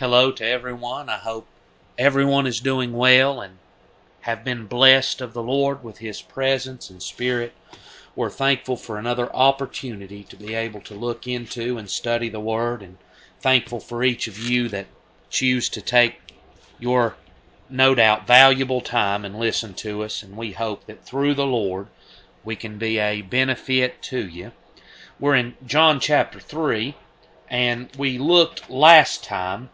Hello to everyone. I hope everyone is doing well and have been blessed of the Lord with His presence and Spirit. We're thankful for another opportunity to be able to look into and study the Word, and thankful for each of you that choose to take your no doubt valuable time and listen to us, and we hope that through the Lord we can be a benefit to you. We're in John chapter 3, and we looked last time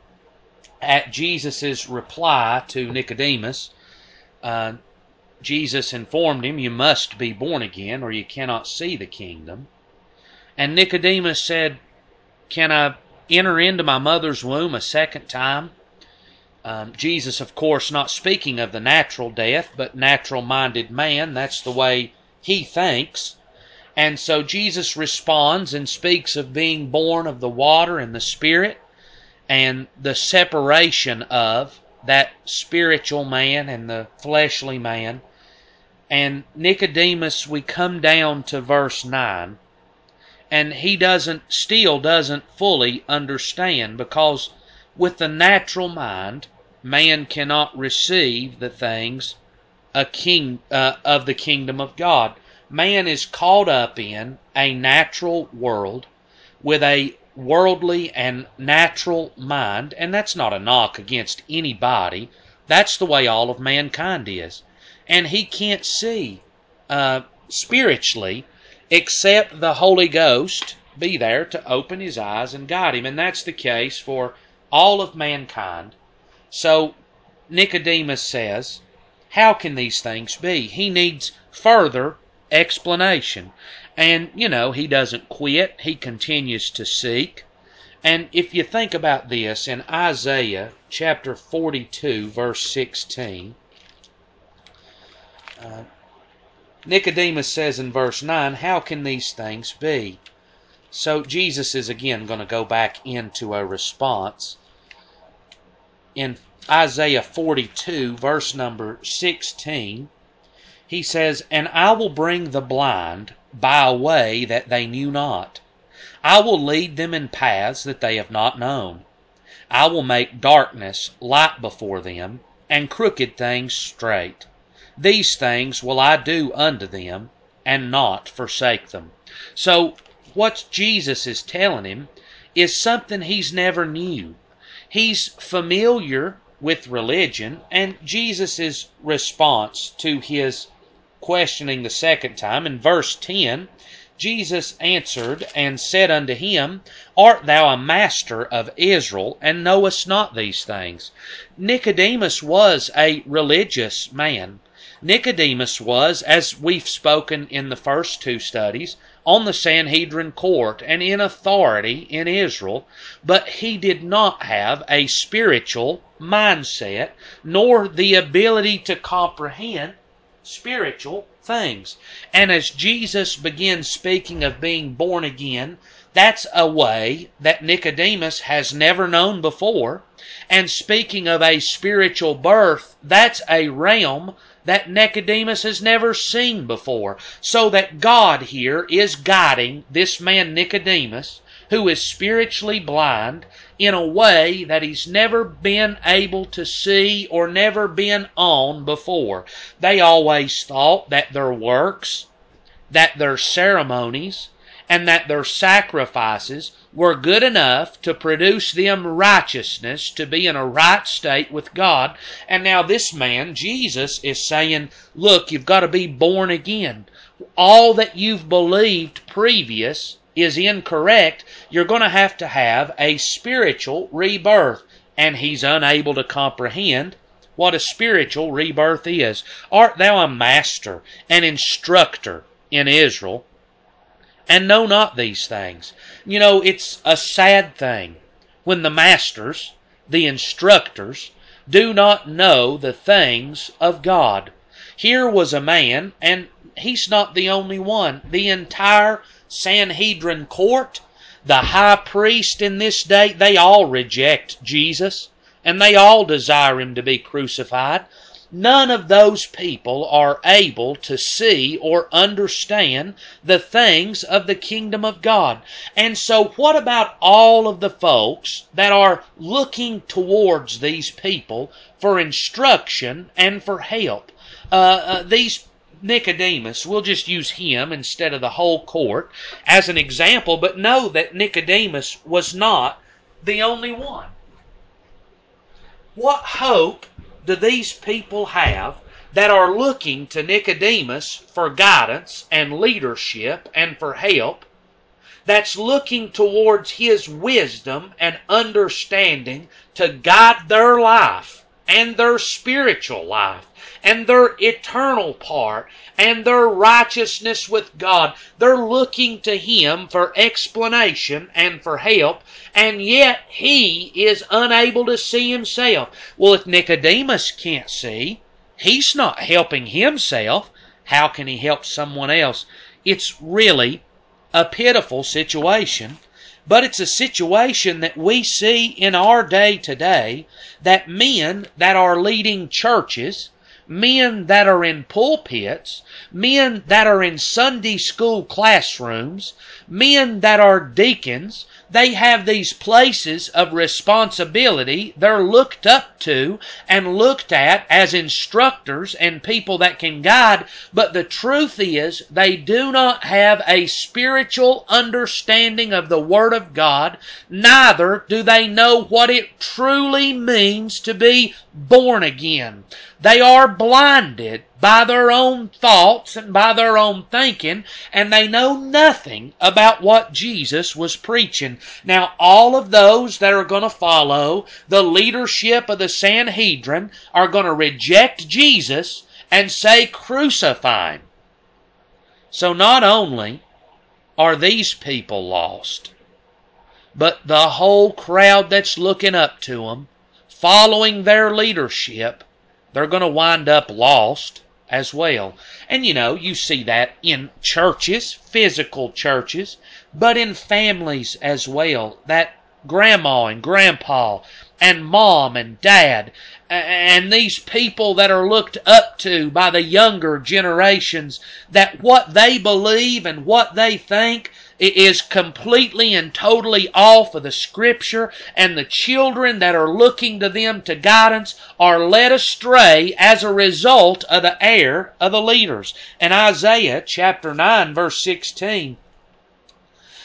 at Jesus' reply to Nicodemus. Jesus informed him, "You must be born again or you cannot see the kingdom." And Nicodemus said, "Can I enter into my mother's womb a second time?" Jesus, of course, not speaking of the natural death, but natural-minded man. That's the way he thinks. And so Jesus responds and speaks of being born of the water and the Spirit, and the separation of that spiritual man and the fleshly man. And Nicodemus, we come down to verse 9, and he still doesn't fully understand, because with the natural mind, man cannot receive the things of the kingdom of God. Man is caught up in a natural world with a worldly and natural mind, and that's not a knock against anybody. That's the way all of mankind is. And he can't see spiritually except the Holy Ghost be there to open his eyes and guide him, and that's the case for all of mankind. So Nicodemus says, how can these things be? He needs further explanation. And, he doesn't quit. He continues to seek. And if you think about this, in Isaiah chapter 42, verse 16, Nicodemus says in verse 9, "How can these things be?" So Jesus is again going to go back into a response. In Isaiah 42, verse number 16, he says, "And I will bring the blind by a way that they knew not. I will lead them in paths that they have not known. I will make darkness light before them, and crooked things straight. These things will I do unto them, and not forsake them." So what Jesus is telling him is something he's never knew. He's familiar with religion, and Jesus' response to his questioning the second time, in verse 10, Jesus answered and said unto him, "Art thou a master of Israel, and knowest not these things?" Nicodemus was a religious man. Nicodemus was, as we've spoken in the first two studies, on the Sanhedrin court and in authority in Israel, but he did not have a spiritual mindset, nor the ability to comprehend spiritual things. And as Jesus begins speaking of being born again, that's a way that Nicodemus has never known before. And speaking of a spiritual birth, that's a realm that Nicodemus has never seen before. So that God here is guiding this man Nicodemus, who is spiritually blind, in a way that he's never been able to see or never been on before. They always thought that their works, that their ceremonies, and that their sacrifices were good enough to produce them righteousness, to be in a right state with God. And now this man, Jesus, is saying, look, you've got to be born again. All that you've believed previous is incorrect. You're going to have a spiritual rebirth. And he's unable to comprehend what a spiritual rebirth is. "Art thou a master, an instructor in Israel, and know not these things?" It's a sad thing when the masters, the instructors, do not know the things of God. Here was a man, and he's not the only one. The entire Sanhedrin court, the high priest in this day, they all reject Jesus, and they all desire him to be crucified. none of those people are able to see or understand the things of the kingdom of God. And so what about all of the folks that are looking towards these people for instruction and for help? These Nicodemus, we'll just use him instead of the whole court as an example, but know that Nicodemus was not the only one. What hope do these people have that are looking to Nicodemus for guidance and leadership and for help, that's looking towards his wisdom and understanding to guide their life and their spiritual life and their eternal part and their righteousness with God? They're looking to him for explanation and for help, and yet he is unable to see himself. Well, if Nicodemus can't see, he's not helping himself. How can he help someone else? It's really a pitiful situation. But it's a situation that we see in our day today, that men that are leading churches, men that are in pulpits, men that are in Sunday school classrooms, men that are deacons, they have these places of responsibility. They're looked up to and looked at as instructors and people that can guide, but the truth is they do not have a spiritual understanding of the Word of God, neither do they know what it truly means to be born again. They are blinded by their own thoughts and by their own thinking, and they know nothing about what Jesus was preaching. Now, all of those that are going to follow the leadership of the Sanhedrin are going to reject Jesus and say, "Crucify him." So not only are these people lost, but the whole crowd that's looking up to them, following their leadership, they're going to wind up lost as well. And you know, you see that in churches, physical churches, but in families as well. That grandma and grandpa and mom and dad and these people that are looked up to by the younger generations, that what they believe and what they think is completely and totally off of the Scripture, and the children that are looking to them to guidance are led astray as a result of the error of the leaders. In Isaiah chapter 9 verse 16,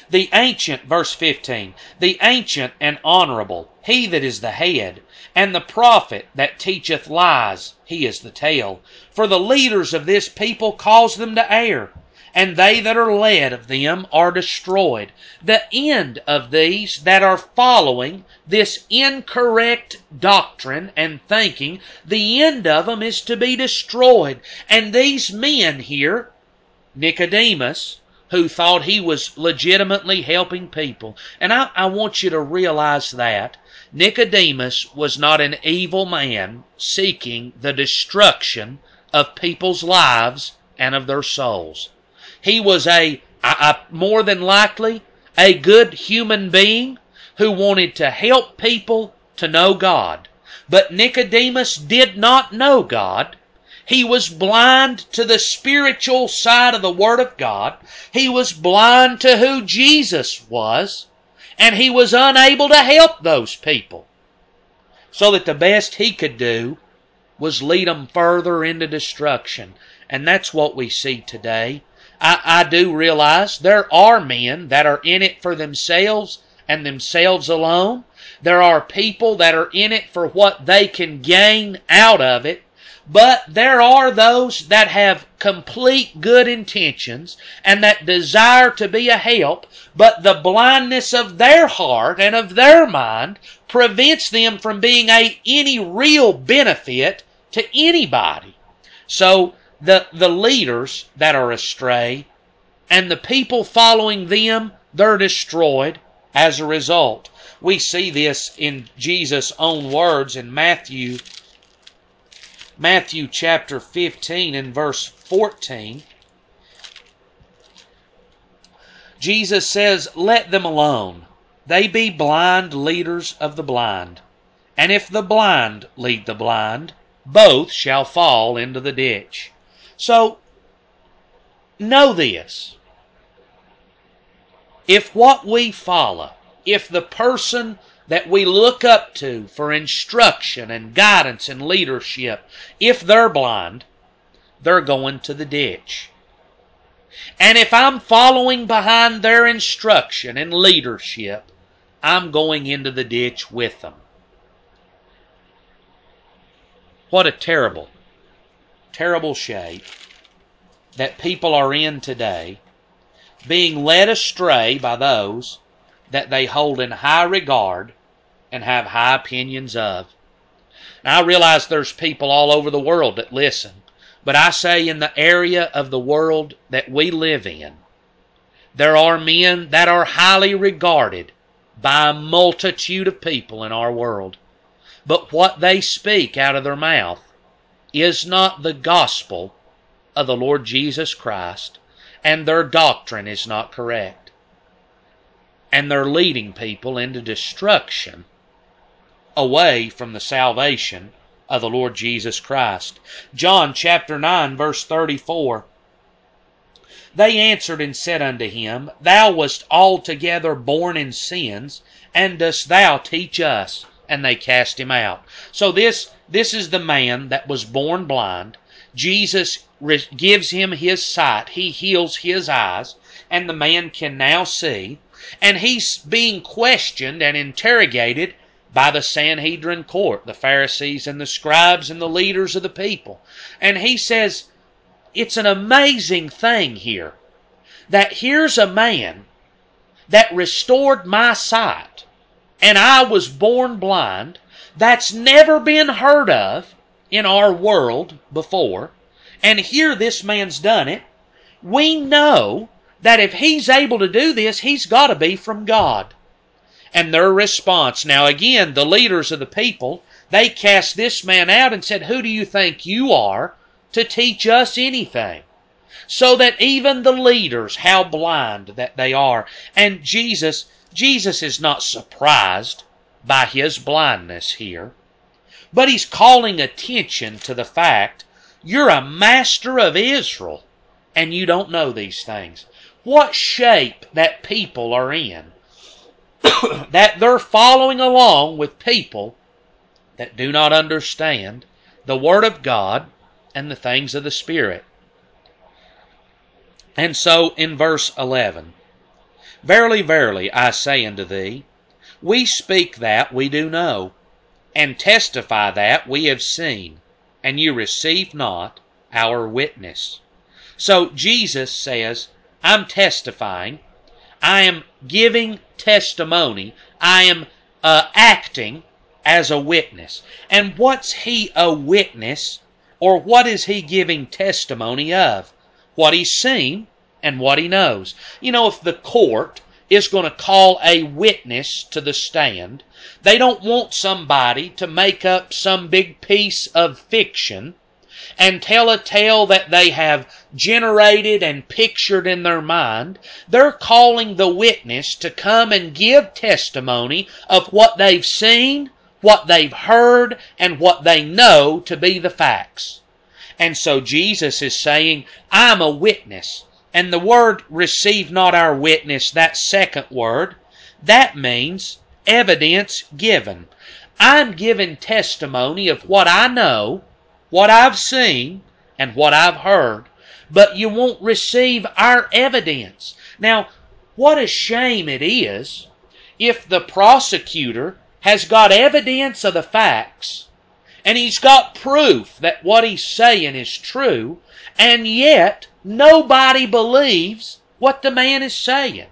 verse 15, the ancient and honorable, he that is the head, and the prophet that teacheth lies, he is the tail. For the leaders of this people cause them to err, and they that are led of them are destroyed. The end of these that are following this incorrect doctrine and thinking, the end of them is to be destroyed. And these men here, Nicodemus, who thought he was legitimately helping people, and I want you to realize that Nicodemus was not an evil man seeking the destruction of people's lives and of their souls. He was more than likely a good human being who wanted to help people to know God. But Nicodemus did not know God. He was blind to the spiritual side of the Word of God. He was blind to who Jesus was, and he was unable to help those people. So that the best he could do was lead them further into destruction. And that's what we see today. I do realize there are men that are in it for themselves and themselves alone. There are people that are in it for what they can gain out of it. But there are those that have complete good intentions and that desire to be a help, but the blindness of their heart and of their mind prevents them from being any real benefit to anybody. So The leaders that are astray and the people following them, they're destroyed as a result. We see this in Jesus' own words in Matthew chapter 15 and verse 14. Jesus says, "Let them alone. They be blind leaders of the blind. And if the blind lead the blind, both shall fall into the ditch. So, know this. If what we follow, if the person that we look up to for instruction and guidance and leadership, if they're blind, they're going to the ditch. And if I'm following behind their instruction and leadership, I'm going into the ditch with them. What a terrible, terrible shape that people are in today, being led astray by those that they hold in high regard and have high opinions of. Now, I realize there's people all over the world that listen, but I say in the area of the world that we live in, there are men that are highly regarded by a multitude of people in our world. But what they speak out of their mouth is not the gospel of the Lord Jesus Christ, and their doctrine is not correct. And they're leading people into destruction away from the salvation of the Lord Jesus Christ. John chapter 9 verse 34. They answered and said unto him, Thou wast altogether born in sins, and dost thou teach us? And they cast him out. So this is the man that was born blind. Jesus gives him his sight. He heals his eyes, and the man can now see. And he's being questioned and interrogated by the Sanhedrin court, the Pharisees and the scribes and the leaders of the people. And he says, it's an amazing thing here, that here's a man that restored my sight, and I was born blind, that's never been heard of in our world before, and here this man's done it. We know that if he's able to do this, he's got to be from God. And their response, now again, the leaders of the people, they cast this man out and said, Who do you think you are to teach us anything? So that even the leaders, how blind that they are. And Jesus is not surprised by his blindness here, but he's calling attention to the fact, you're a master of Israel, and you don't know these things. What shape that people are in, that they're following along with people that do not understand the Word of God and the things of the Spirit. And so in verse 11, Verily, verily, I say unto thee, we speak that we do know, and testify that we have seen, and you receive not our witness. So Jesus says, I'm testifying, I am giving testimony, I am acting as a witness. And what's he a witness, or what is he giving testimony of? What he's seen and what he knows. You know, if the court is going to call a witness to the stand, they don't want somebody to make up some big piece of fiction and tell a tale that they have generated and pictured in their mind. They're calling the witness to come and give testimony of what they've seen, what they've heard, and what they know to be the facts. And so Jesus is saying, I'm a witness. And the word, receive not our witness, that second word, that means evidence given. I'm giving testimony of what I know, what I've seen, and what I've heard, but you won't receive our evidence. Now, what a shame it is if the prosecutor has got evidence of the facts, and he's got proof that what he's saying is true, and yet nobody believes what the man is saying.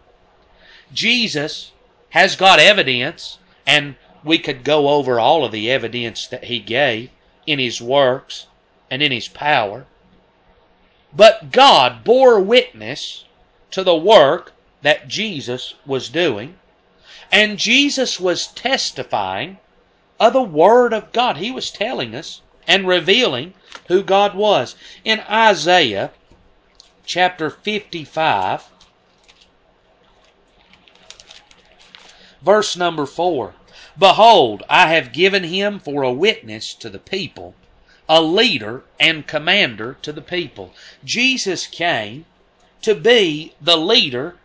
Jesus has got evidence, and we could go over all of the evidence that he gave, in his works and in his power. But God bore witness to the work that Jesus was doing, and Jesus was testifying of the Word of God. He was telling us and revealing who God was. In Isaiah chapter 55, verse number 4, Behold, I have given him for a witness to the people, a leader and commander to the people. Jesus came to be the leader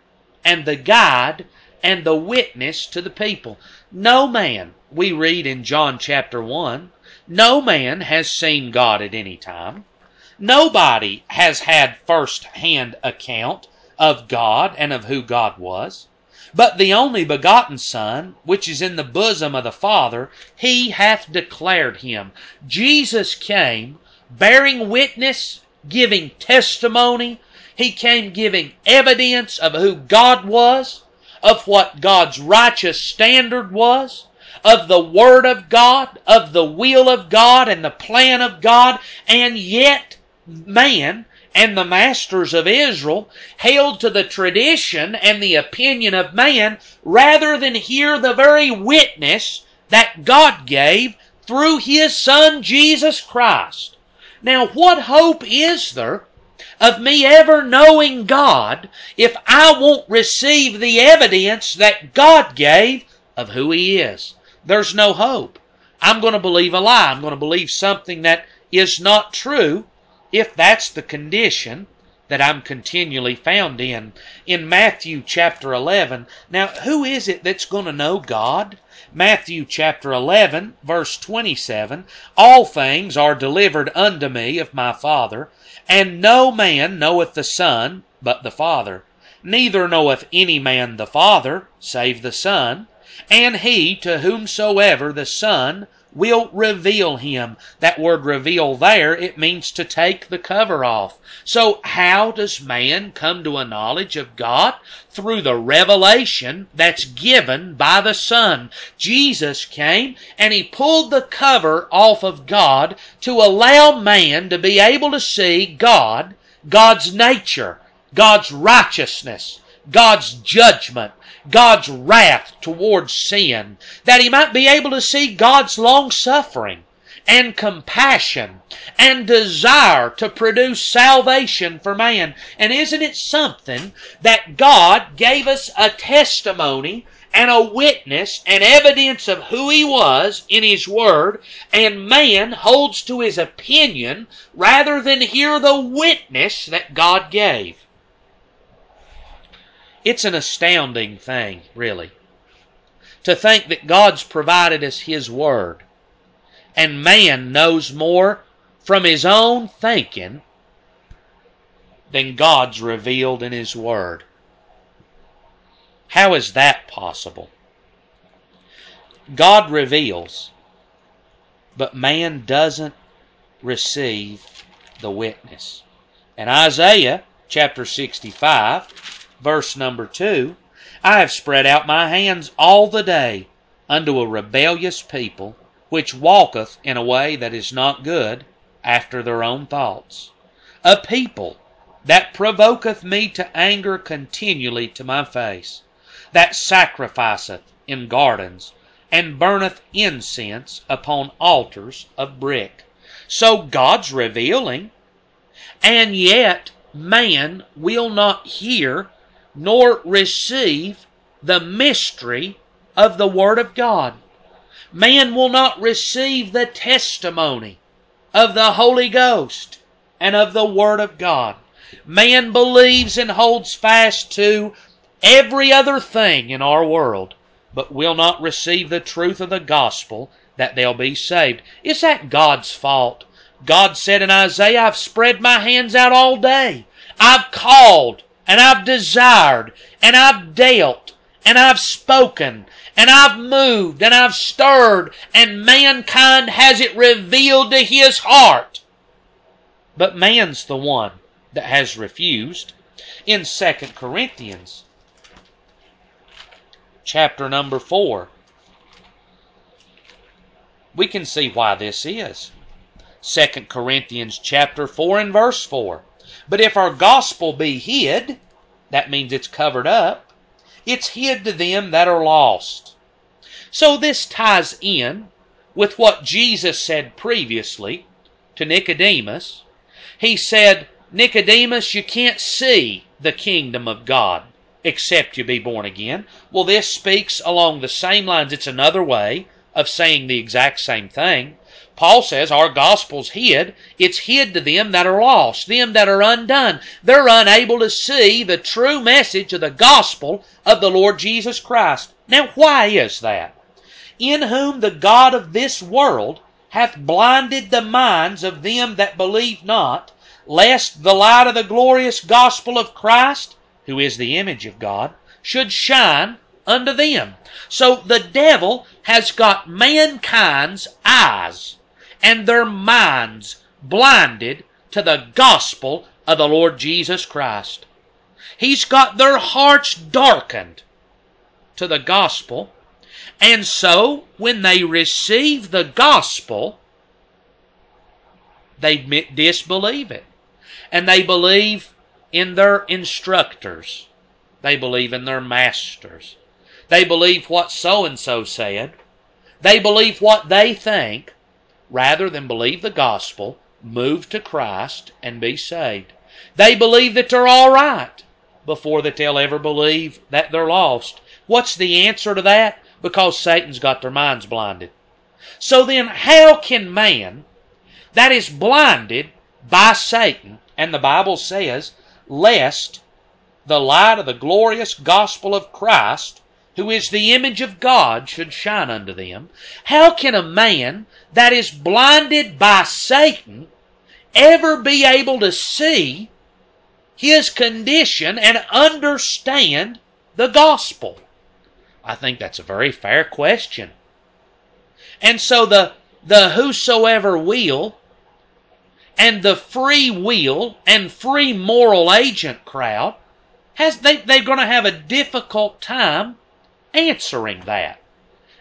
and the guide and the witness to the people. No man, we read in John chapter 1, no man has seen God at any time. Nobody has had first-hand account of God and of who God was. But the only begotten Son, which is in the bosom of the Father, He hath declared Him. Jesus came bearing witness, giving testimony. He came giving evidence of who God was, of what God's righteous standard was, of the Word of God, of the will of God, and the plan of God, and yet man and the masters of Israel held to the tradition and the opinion of man rather than hear the very witness that God gave through His Son, Jesus Christ. Now, what hope is there of me ever knowing God if I won't receive the evidence that God gave of who He is? There's no hope. I'm going to believe a lie. I'm going to believe something that is not true if that's the condition that I'm continually found in. In Matthew chapter 11, now who is it that's going to know God? Matthew chapter 11, verse 27, all things are delivered unto me of my Father, and no man knoweth the Son but the Father. Neither knoweth any man the Father, save the Son, and he to whomsoever the Son will reveal him. That word reveal there, it means to take the cover off. So how does man come to a knowledge of God? Through the revelation that's given by the Son. Jesus came and He pulled the cover off of God to allow man to be able to see God, God's nature, God's righteousness, God's judgment, God's wrath towards sin, that he might be able to see God's long-suffering and compassion and desire to produce salvation for man. And isn't it something that God gave us a testimony and a witness and evidence of who He was in His Word, and man holds to his opinion rather than hear the witness that God gave? It's an astounding thing, really, to think that God's provided us His Word, and man knows more from his own thinking than God's revealed in His Word. How is that possible? God reveals, but man doesn't receive the witness. And Isaiah chapter 65, verse number 2, I have spread out my hands all the day unto a rebellious people, which walketh in a way that is not good, after their own thoughts. A people that provoketh me to anger continually to my face, that sacrificeth in gardens, and burneth incense upon altars of brick. So God's revealing, and yet man will not hear nor receive the mystery of the Word of God. Man will not receive the testimony of the Holy Ghost and of the Word of God. Man believes and holds fast to every other thing in our world, but will not receive the truth of the gospel that they'll be saved. Is that God's fault? God said in Isaiah, I've spread my hands out all day. I've called, and I've desired, and I've dealt, and I've spoken, and I've moved, and I've stirred, and mankind has it revealed to his heart. But man's the one that has refused. In 2 Corinthians, chapter number 4, we can see why this is. 2 Corinthians chapter 4 and verse 4. But if our gospel be hid, that means it's covered up, it's hid to them that are lost. So this ties in with what Jesus said previously to Nicodemus. He said, Nicodemus, you can't see the kingdom of God except you be born again. Well, this speaks along the same lines. It's another way of saying the exact same thing. Paul says our gospel's hid. It's hid to them that are lost, them that are undone. They're unable to see the true message of the gospel of the Lord Jesus Christ. Now why is that? In whom the God of this world hath blinded the minds of them that believe not, lest the light of the glorious gospel of Christ, who is the image of God, should shine unto them. So the devil has got mankind's eyes and their minds blinded to the gospel of the Lord Jesus Christ. He's got their hearts darkened to the gospel, and so when they receive the gospel, they disbelieve it. And they believe in their instructors. They believe in their masters. They believe what so-and-so said. They believe what they think, rather than believe the gospel, move to Christ, and be saved. They believe that they're all right before that they'll ever believe that they're lost. What's the answer to that? Because Satan's got their minds blinded. So then, how can man that is blinded by Satan, and the Bible says, lest the light of the glorious gospel of Christ, who is the image of God, should shine unto them. How can a man that is blinded by Satan ever be able to see his condition and understand the gospel? I think that's a very fair question. And so the whosoever will and the free will and free moral agent crowd, they're going to have a difficult time answering that.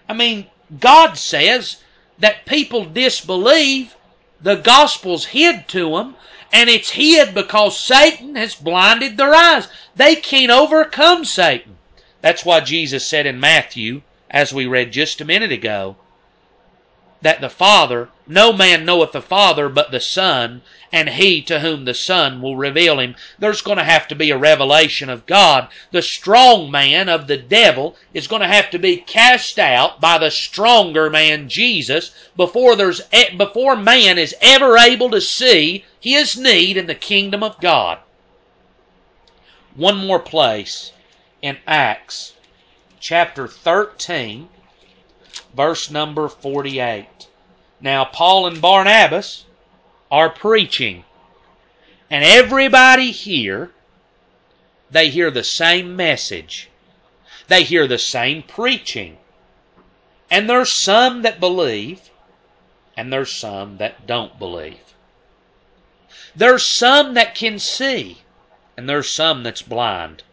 I mean, God says that people disbelieve, the gospel's hid to them, and it's hid because Satan has blinded their eyes. They can't overcome Satan. That's why Jesus said in Matthew, as we read just a minute ago, that the Father, no man knoweth the Father but the Son, and he to whom the Son will reveal him. There's going to have to be a revelation of God. The strong man of the devil is going to have to be cast out by the stronger man, Jesus, before man is ever able to see his need in the kingdom of God. One more place in Acts chapter 13, verse number 48. Now Paul and Barnabas are preaching, and everybody here, they hear the same message. They hear the same preaching. And there's some that believe, and there's some that don't believe. There's some that can see, and there's some that's blind.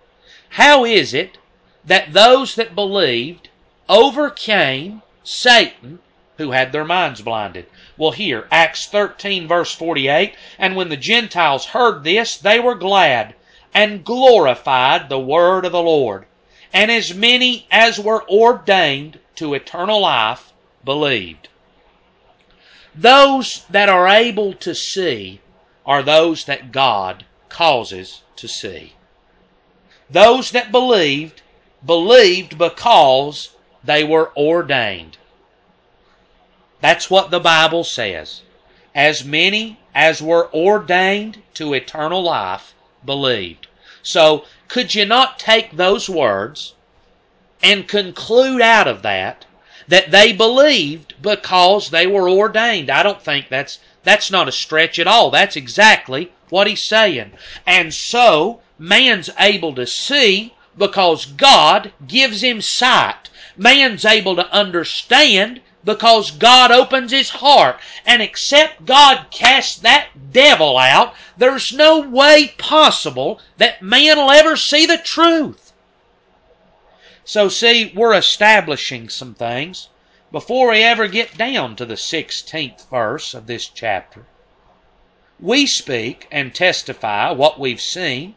How is it that those that believed overcame Satan, who had their minds blinded? Well, here, Acts 13, verse 48, and when the Gentiles heard this, they were glad and glorified the word of the Lord. And as many as were ordained to eternal life believed. Those that are able to see are those that God causes to see. Those that believed, believed because they were ordained. That's what the Bible says. As many as were ordained to eternal life believed. So, could you not take those words and conclude out of that that they believed because they were ordained? I don't think that's not a stretch at all. That's exactly what he's saying. And so, man's able to see because God gives him sight. Man's able to understand because God opens his heart. And except God casts that devil out, there's no way possible that man will ever see the truth. So see, we're establishing some things before we ever get down to the 16th verse of this chapter. We speak and testify what we've seen,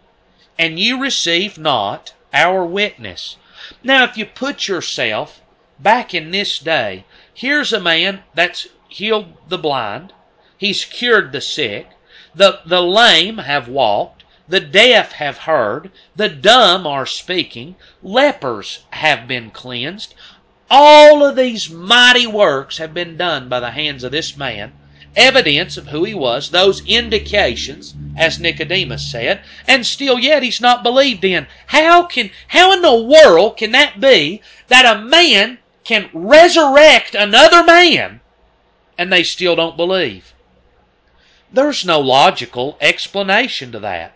and you receive not our witness. Now, if you put yourself back in this day, here's a man that's healed the blind. He's cured the sick. The lame have walked. The deaf have heard. The dumb are speaking. Lepers have been cleansed. All of these mighty works have been done by the hands of this man, evidence of who he was, those indications, as Nicodemus said, and still yet he's not believed in. How in the world can that be that a man can resurrect another man and they still don't believe? There's no logical explanation to that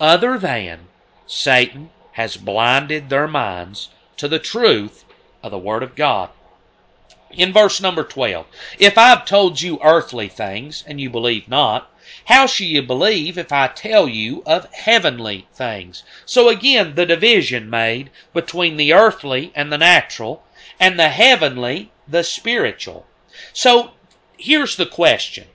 other than Satan has blinded their minds to the truth of the Word of God. In verse number 12, if I've told you earthly things and you believe not, how shall you believe if I tell you of heavenly things? So again, the division made between the earthly and the natural, and the heavenly, the spiritual. So here's the question.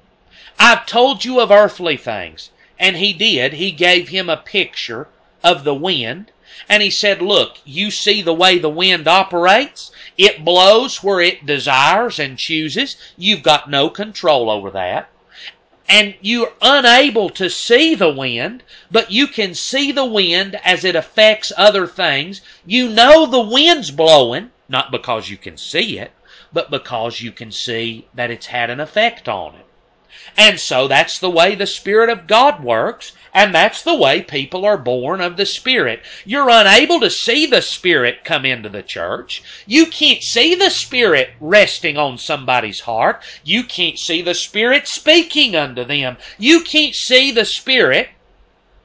I've told you of earthly things. And he did. He gave him a picture of the wind. And he said, look, you see the way the wind operates? It blows where it desires and chooses. You've got no control over that. And you're unable to see the wind, but you can see the wind as it affects other things. You know the wind's blowing, not because you can see it, but because you can see that it's had an effect on it. And so that's the way the Spirit of God works, and that's the way people are born of the Spirit. You're unable to see the Spirit come into the church. You can't see the Spirit resting on somebody's heart. You can't see the Spirit speaking unto them. You can't see the Spirit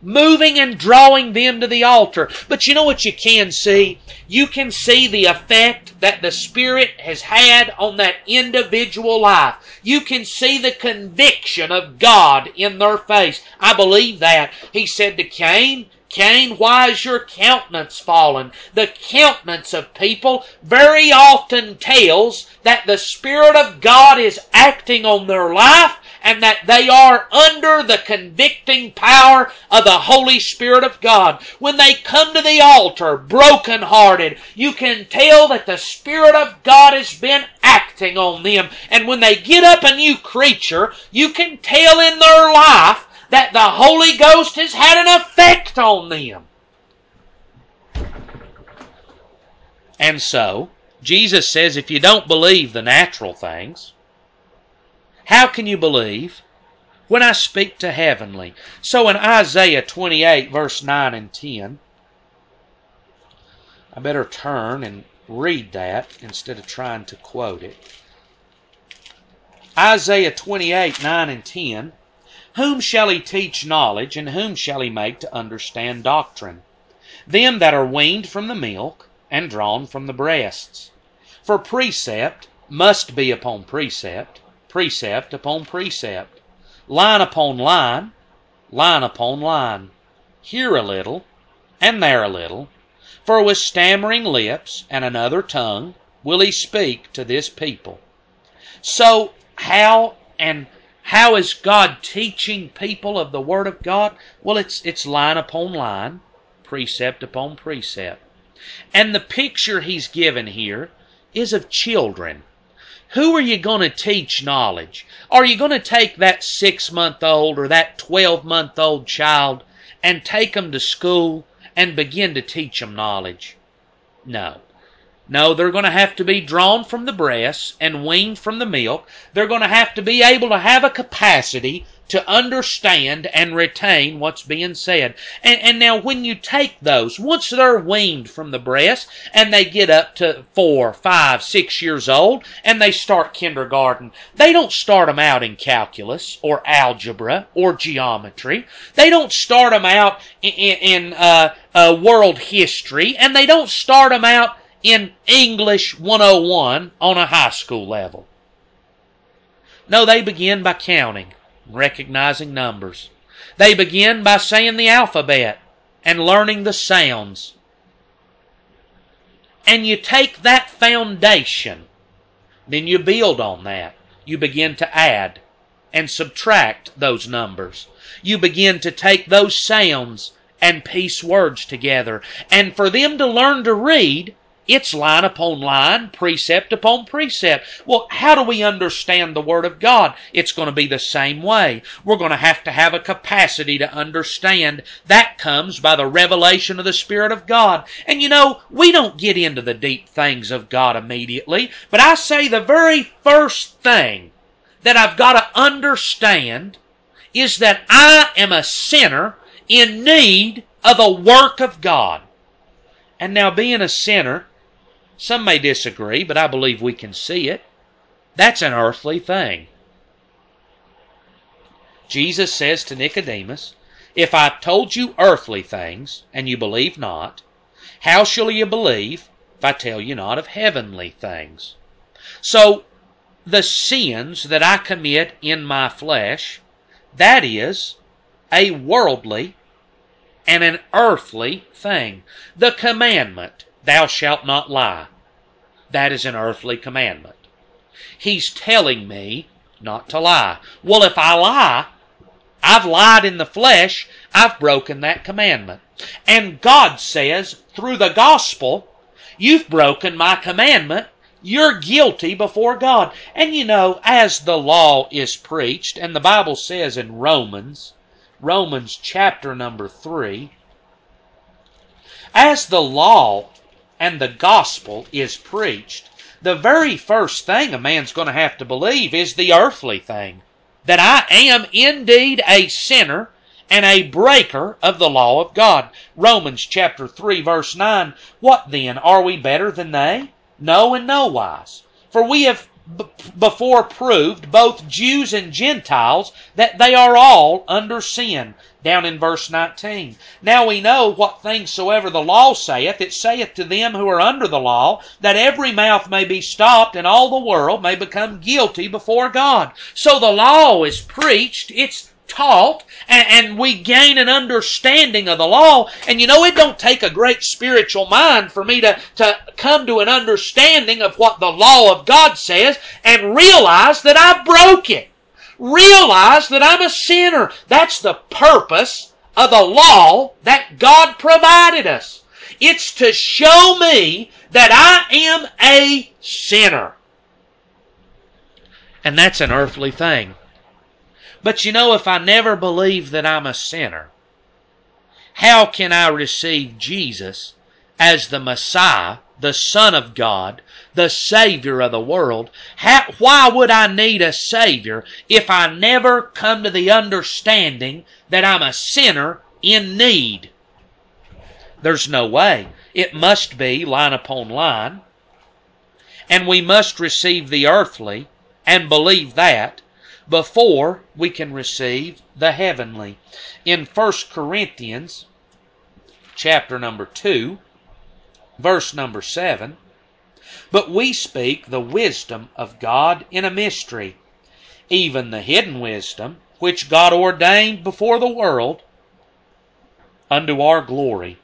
moving and drawing them to the altar. But you know what you can see? You can see the effect that the Spirit has had on that individual life. You can see the conviction of God in their face. I believe that. He said to Cain, Cain, why is your countenance fallen? The countenance of people very often tells that the Spirit of God is acting on their life, and that they are under the convicting power of the Holy Spirit of God. When they come to the altar brokenhearted, you can tell that the Spirit of God has been acting on them. And when they get up a new creature, you can tell in their life that the Holy Ghost has had an effect on them. And so, Jesus says, if you don't believe the natural things, how can you believe when I speak to heavenly? So in Isaiah 28, verse 9 and 10, I better turn and read that instead of trying to quote it. Isaiah 28, 9 and 10, whom shall he teach knowledge, and whom shall he make to understand doctrine? Them that are weaned from the milk and drawn from the breasts. For precept must be upon precept, precept upon precept, line upon line, line upon line, here a little, and there a little. For with stammering lips and another tongue will he speak to this people. So how is God teaching people of the Word of God? Well, it's line upon line, precept upon precept. And the picture he's given here is of children. Who are you going to teach knowledge? Are you going to take that 6-month-old or that 12-month-old child and take them to school and begin to teach them knowledge? No. No, they're going to have to be drawn from the breasts and weaned from the milk. They're going to have to be able to have a capacity to understand and retain what's being said. And now when you take those, once they're weaned from the breast and they get up to 4, 5, 6 years old and they start kindergarten, they don't start them out in calculus or algebra or geometry. They don't start them out in world history, and they don't start them out in English 101 on a high school level. No, they begin by counting, recognizing numbers. They begin by saying the alphabet and learning the sounds. And you take that foundation, then you build on that. You begin to add and subtract those numbers. You begin to take those sounds and piece words together. And for them to learn to read, It's line upon line, precept upon precept. Well, how do we understand the Word of God? It's going to be the same way. We're going to have a capacity to understand. That comes by the revelation of the Spirit of God. And you know, we don't get into the deep things of God immediately, but I say the very first thing that I've got to understand is that I am a sinner in need of the work of God. And now, being a sinner, some may disagree, but I believe we can see it. That's an earthly thing. Jesus says to Nicodemus, if I told you earthly things, and you believe not, how shall you believe if I tell you not of heavenly things? So, the sins that I commit in my flesh, that is a worldly and an earthly thing. The commandment, thou shalt not lie, that is an earthly commandment. He's telling me not to lie. Well, if I lie, I've lied in the flesh, I've broken that commandment. And God says, through the gospel, you've broken my commandment. You're guilty before God. And you know, as the law is preached, and the Bible says in Romans chapter number 3, as the law and the gospel is preached, the very first thing a man's going to have to believe is the earthly thing, that I am indeed a sinner and a breaker of the law of God. Romans chapter 3 verse 9, what then, are we better than they? No, in no wise. For we have before proved, both Jews and Gentiles, that they are all under sin. Down in verse 19. Now we know what things soever the law saith, it saith to them who are under the law, that every mouth may be stopped, and all the world may become guilty before God. So the law is preached, it's taught, and we gain an understanding of the law. And you know, it don't take a great spiritual mind for me to come to an understanding of what the law of God says and realize that I broke it. Realize that I'm a sinner. That's the purpose of the law that God provided us. It's to show me that I am a sinner. And that's an earthly thing. But you know, if I never believe that I'm a sinner, how can I receive Jesus as the Messiah, the Son of God, the Savior of the world? Why would I need a Savior if I never come to the understanding that I'm a sinner in need? There's no way. It must be line upon line. And we must receive the earthly and believe that before we can receive the heavenly. In 1 Corinthians chapter number 2, verse number 7, but we speak the wisdom of God in a mystery, even the hidden wisdom, which God ordained before the world unto our glory,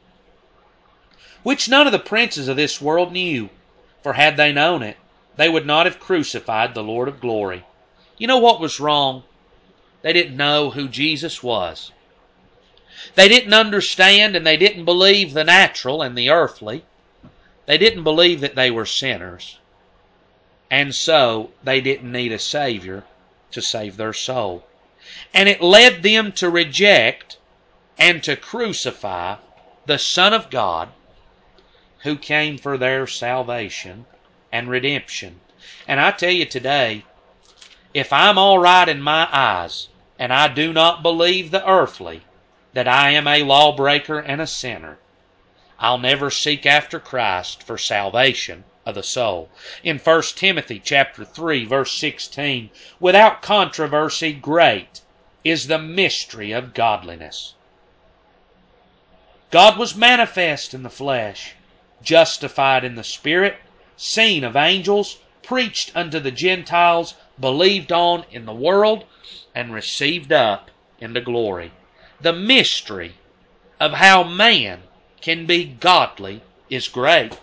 which none of the princes of this world knew, for had they known it, they would not have crucified the Lord of glory. You know what was wrong? They didn't know who Jesus was. They didn't understand, and they didn't believe the natural and the earthly. They didn't believe that they were sinners. And so they didn't need a Savior to save their soul. And it led them to reject and to crucify the Son of God, who came for their salvation and redemption. And I tell you today, if I'm all right in my eyes, and I do not believe the earthly, that I am a lawbreaker and a sinner, I'll never seek after Christ for salvation of the soul. In 1 Timothy chapter 3, verse 16, without controversy, great is the mystery of godliness. God was manifest in the flesh, justified in the Spirit, seen of angels, preached unto the Gentiles, believed on in the world, and received up into glory. The mystery of how man can be godly is great.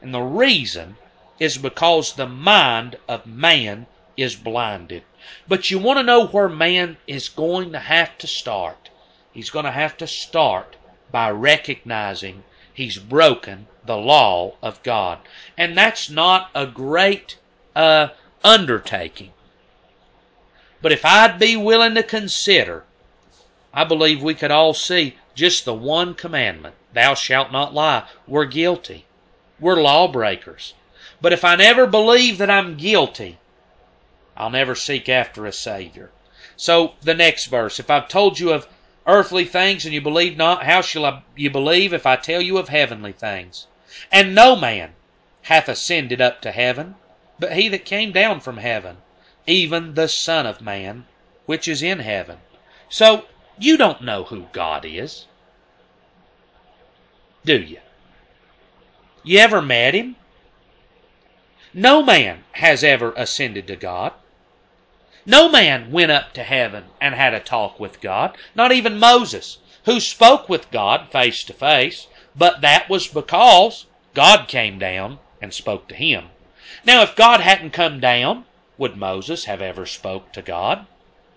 And the reason is because the mind of man is blinded. But you want to know where man is going to have to start? He's going to have to start by recognizing he's broken the law of God. And that's not a great undertaking. But if I'd be willing to consider, I believe we could all see just the one commandment, thou shalt not lie. We're guilty. We're lawbreakers. But if I never believe that I'm guilty, I'll never seek after a Savior. So the next verse, if I've told you of earthly things and you believe not, how shall you believe if I tell you of heavenly things? And no man hath ascended up to heaven, but he that came down from heaven, even the Son of Man, which is in heaven. So you don't know who God is, do you? You ever met Him? No man has ever ascended to God. No man went up to heaven and had a talk with God, not even Moses, who spoke with God face to face, but that was because God came down and spoke to him. Now, if God hadn't come down, would Moses have ever spoke to God?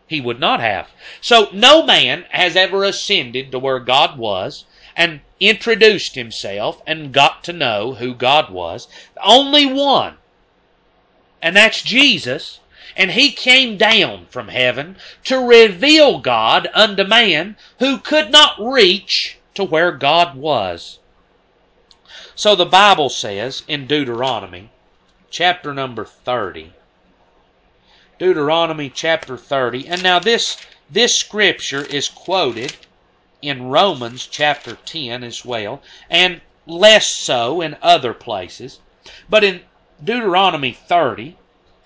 He would not have. So no man has ever ascended to where God was and introduced himself and got to know who God was. Only one, and that's Jesus. And He came down from heaven to reveal God unto man who could not reach to where God was. So the Bible says in Deuteronomy chapter number 30. Deuteronomy chapter 30. And now this scripture is quoted in Romans chapter 10 as well, and less so in other places. But in Deuteronomy 30,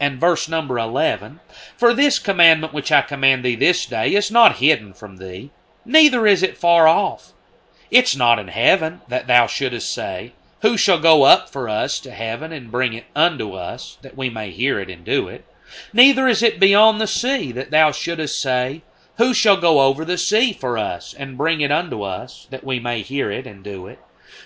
and verse number 11, for this commandment which I command thee this day is not hidden from thee, neither is it far off. It's not in heaven, that thou shouldest say, who shall go up for us to heaven and bring it unto us, that we may hear it and do it? Neither is it beyond the sea, that thou shouldest say, who shall go over the sea for us and bring it unto us, that we may hear it and do it?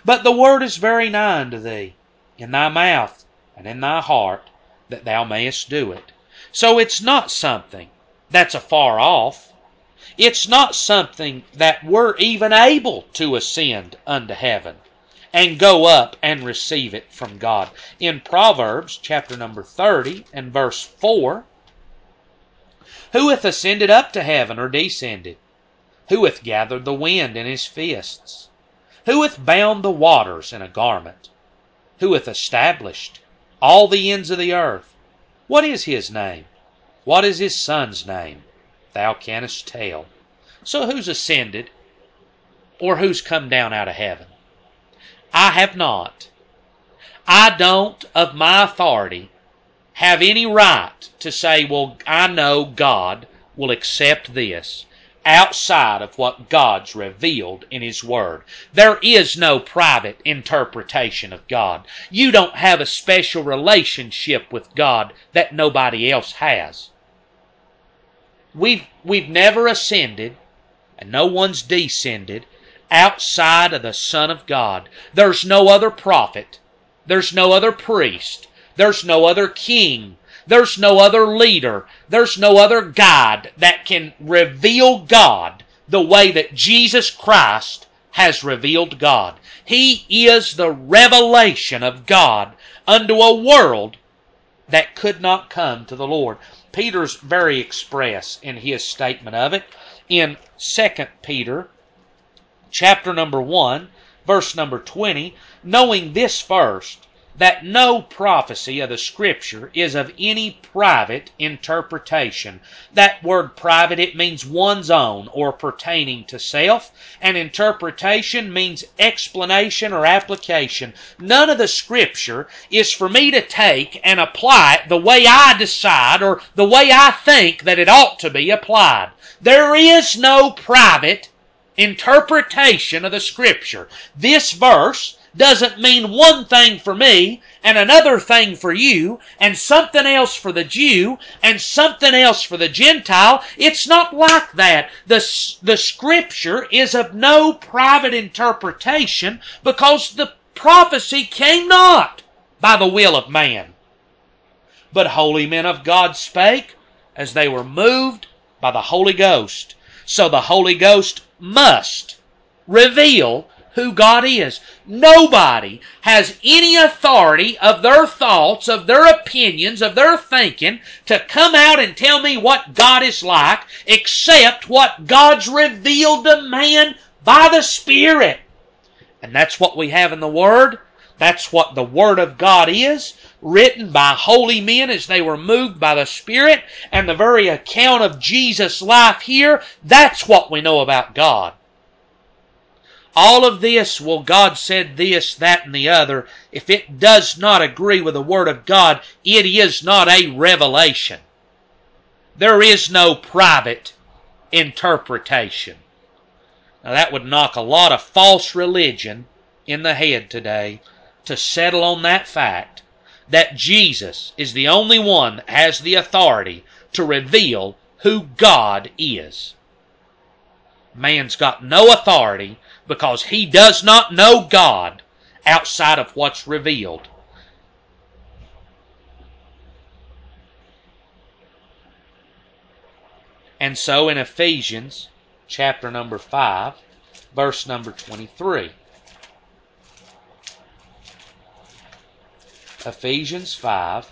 But the word is very nigh unto thee, in thy mouth and in thy heart, that thou mayest do it. So it's not something that's afar off. It's not something that we're even able to ascend unto heaven and go up and receive it from God. In Proverbs chapter number 30 and verse 4, who hath ascended up to heaven or descended? Who hath gathered the wind in his fists? Who hath bound the waters in a garment? Who hath established all the ends of the earth? What is his name? What is his son's name? Thou canst tell. So who's ascended, or who's come down out of heaven? I have not. I don't, of my authority, have any right to say, well, I know God will accept this, outside of what God's revealed in His Word. There is no private interpretation of God. You don't have a special relationship with God that nobody else has. We've never ascended, and no one's descended, outside of the Son of God. There's no other prophet. There's no other priest. There's no other king. There's no other leader. There's no other guide that can reveal God the way that Jesus Christ has revealed God. He is the revelation of God unto a world that could not come to the Lord. Peter's very express in his statement of it in 2 Peter chapter number 1, verse number 20, knowing this first, that no prophecy of the Scripture is of any private interpretation. That word private, it means one's own or pertaining to self, and interpretation means explanation or application. None of the Scripture is for me to take and apply it the way I decide or the way I think that it ought to be applied. There is no private interpretation of the Scripture. This verse doesn't mean one thing for me and another thing for you and something else for the Jew and something else for the Gentile. It's not like that. The Scripture is of no private interpretation because the prophecy came not by the will of man. But holy men of God spake as they were moved by the Holy Ghost. So the Holy Ghost must reveal who God is. Nobody has any authority of their thoughts, of their opinions, of their thinking to come out and tell me what God is like except what God's revealed to man by the Spirit. And that's what we have in the Word. That's what the Word of God is, written by holy men as they were moved by the Spirit, and the very account of Jesus' life here, that's what we know about God. All of this, well, God said this, that, and the other, if it does not agree with the Word of God, it is not a revelation. There is no private interpretation. Now, that would knock a lot of false religion in the head today to settle on that fact that Jesus is the only one that has the authority to reveal who God is. Man's got no authority because he does not know God outside of what's revealed. And so in Ephesians chapter number 5, verse number 23, Ephesians 5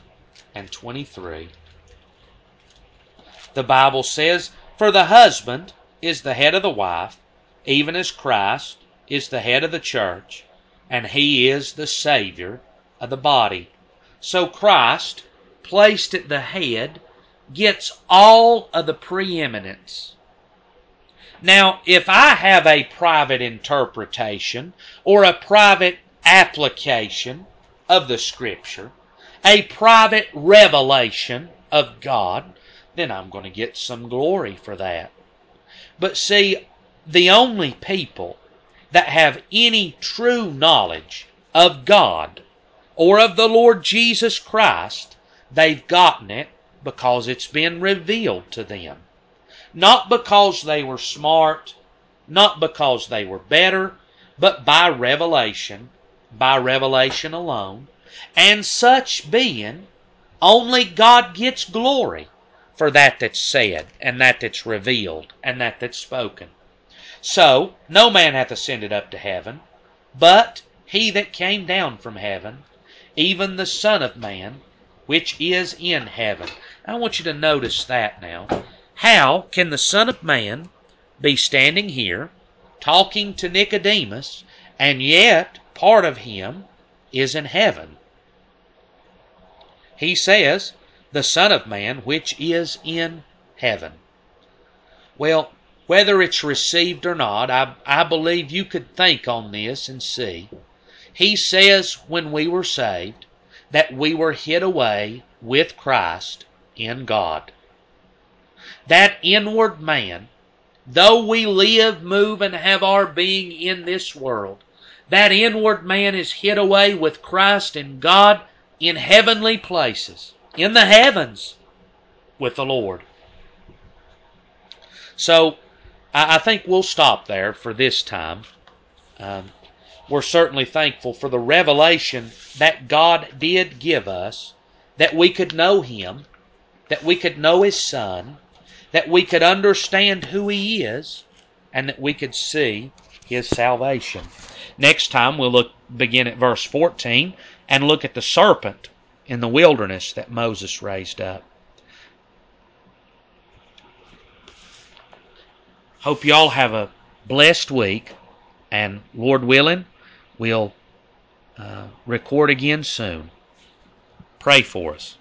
and 23. The Bible says, "For the husband is the head of the wife, even as Christ is the head of the church, and he is the Savior of the body." So Christ, placed at the head, gets all of the preeminence. Now, if I have a private interpretation or a private application of the Scripture, a private revelation of God, then I'm going to get some glory for that. But see, the only people that have any true knowledge of God or of the Lord Jesus Christ, they've gotten it because it's been revealed to them. Not because they were smart, not because they were better, but by revelation. By revelation alone, and such being, only God gets glory for that that's said, and that that's revealed, and that that's spoken. So, no man hath ascended up to heaven, but he that came down from heaven, even the Son of Man, which is in heaven. I want you to notice that now. How can the Son of Man be standing here, talking to Nicodemus, and yet part of him is in heaven? He says, the Son of Man, which is in heaven. Well, whether it's received or not, I believe you could think on this and see. He says when we were saved that we were hid away with Christ in God. That inward man, though we live, move, and have our being in this world, that inward man is hid away with Christ in God in heavenly places, in the heavens with the Lord. So, I think we'll stop there for this time. We're certainly thankful for the revelation that God did give us, that we could know Him, that we could know His Son, that we could understand who He is, and that we could see His salvation. Next time we'll begin at verse 14 and look at the serpent in the wilderness that Moses raised up. Hope you all have a blessed week, and Lord willing, we'll record again soon. Pray for us.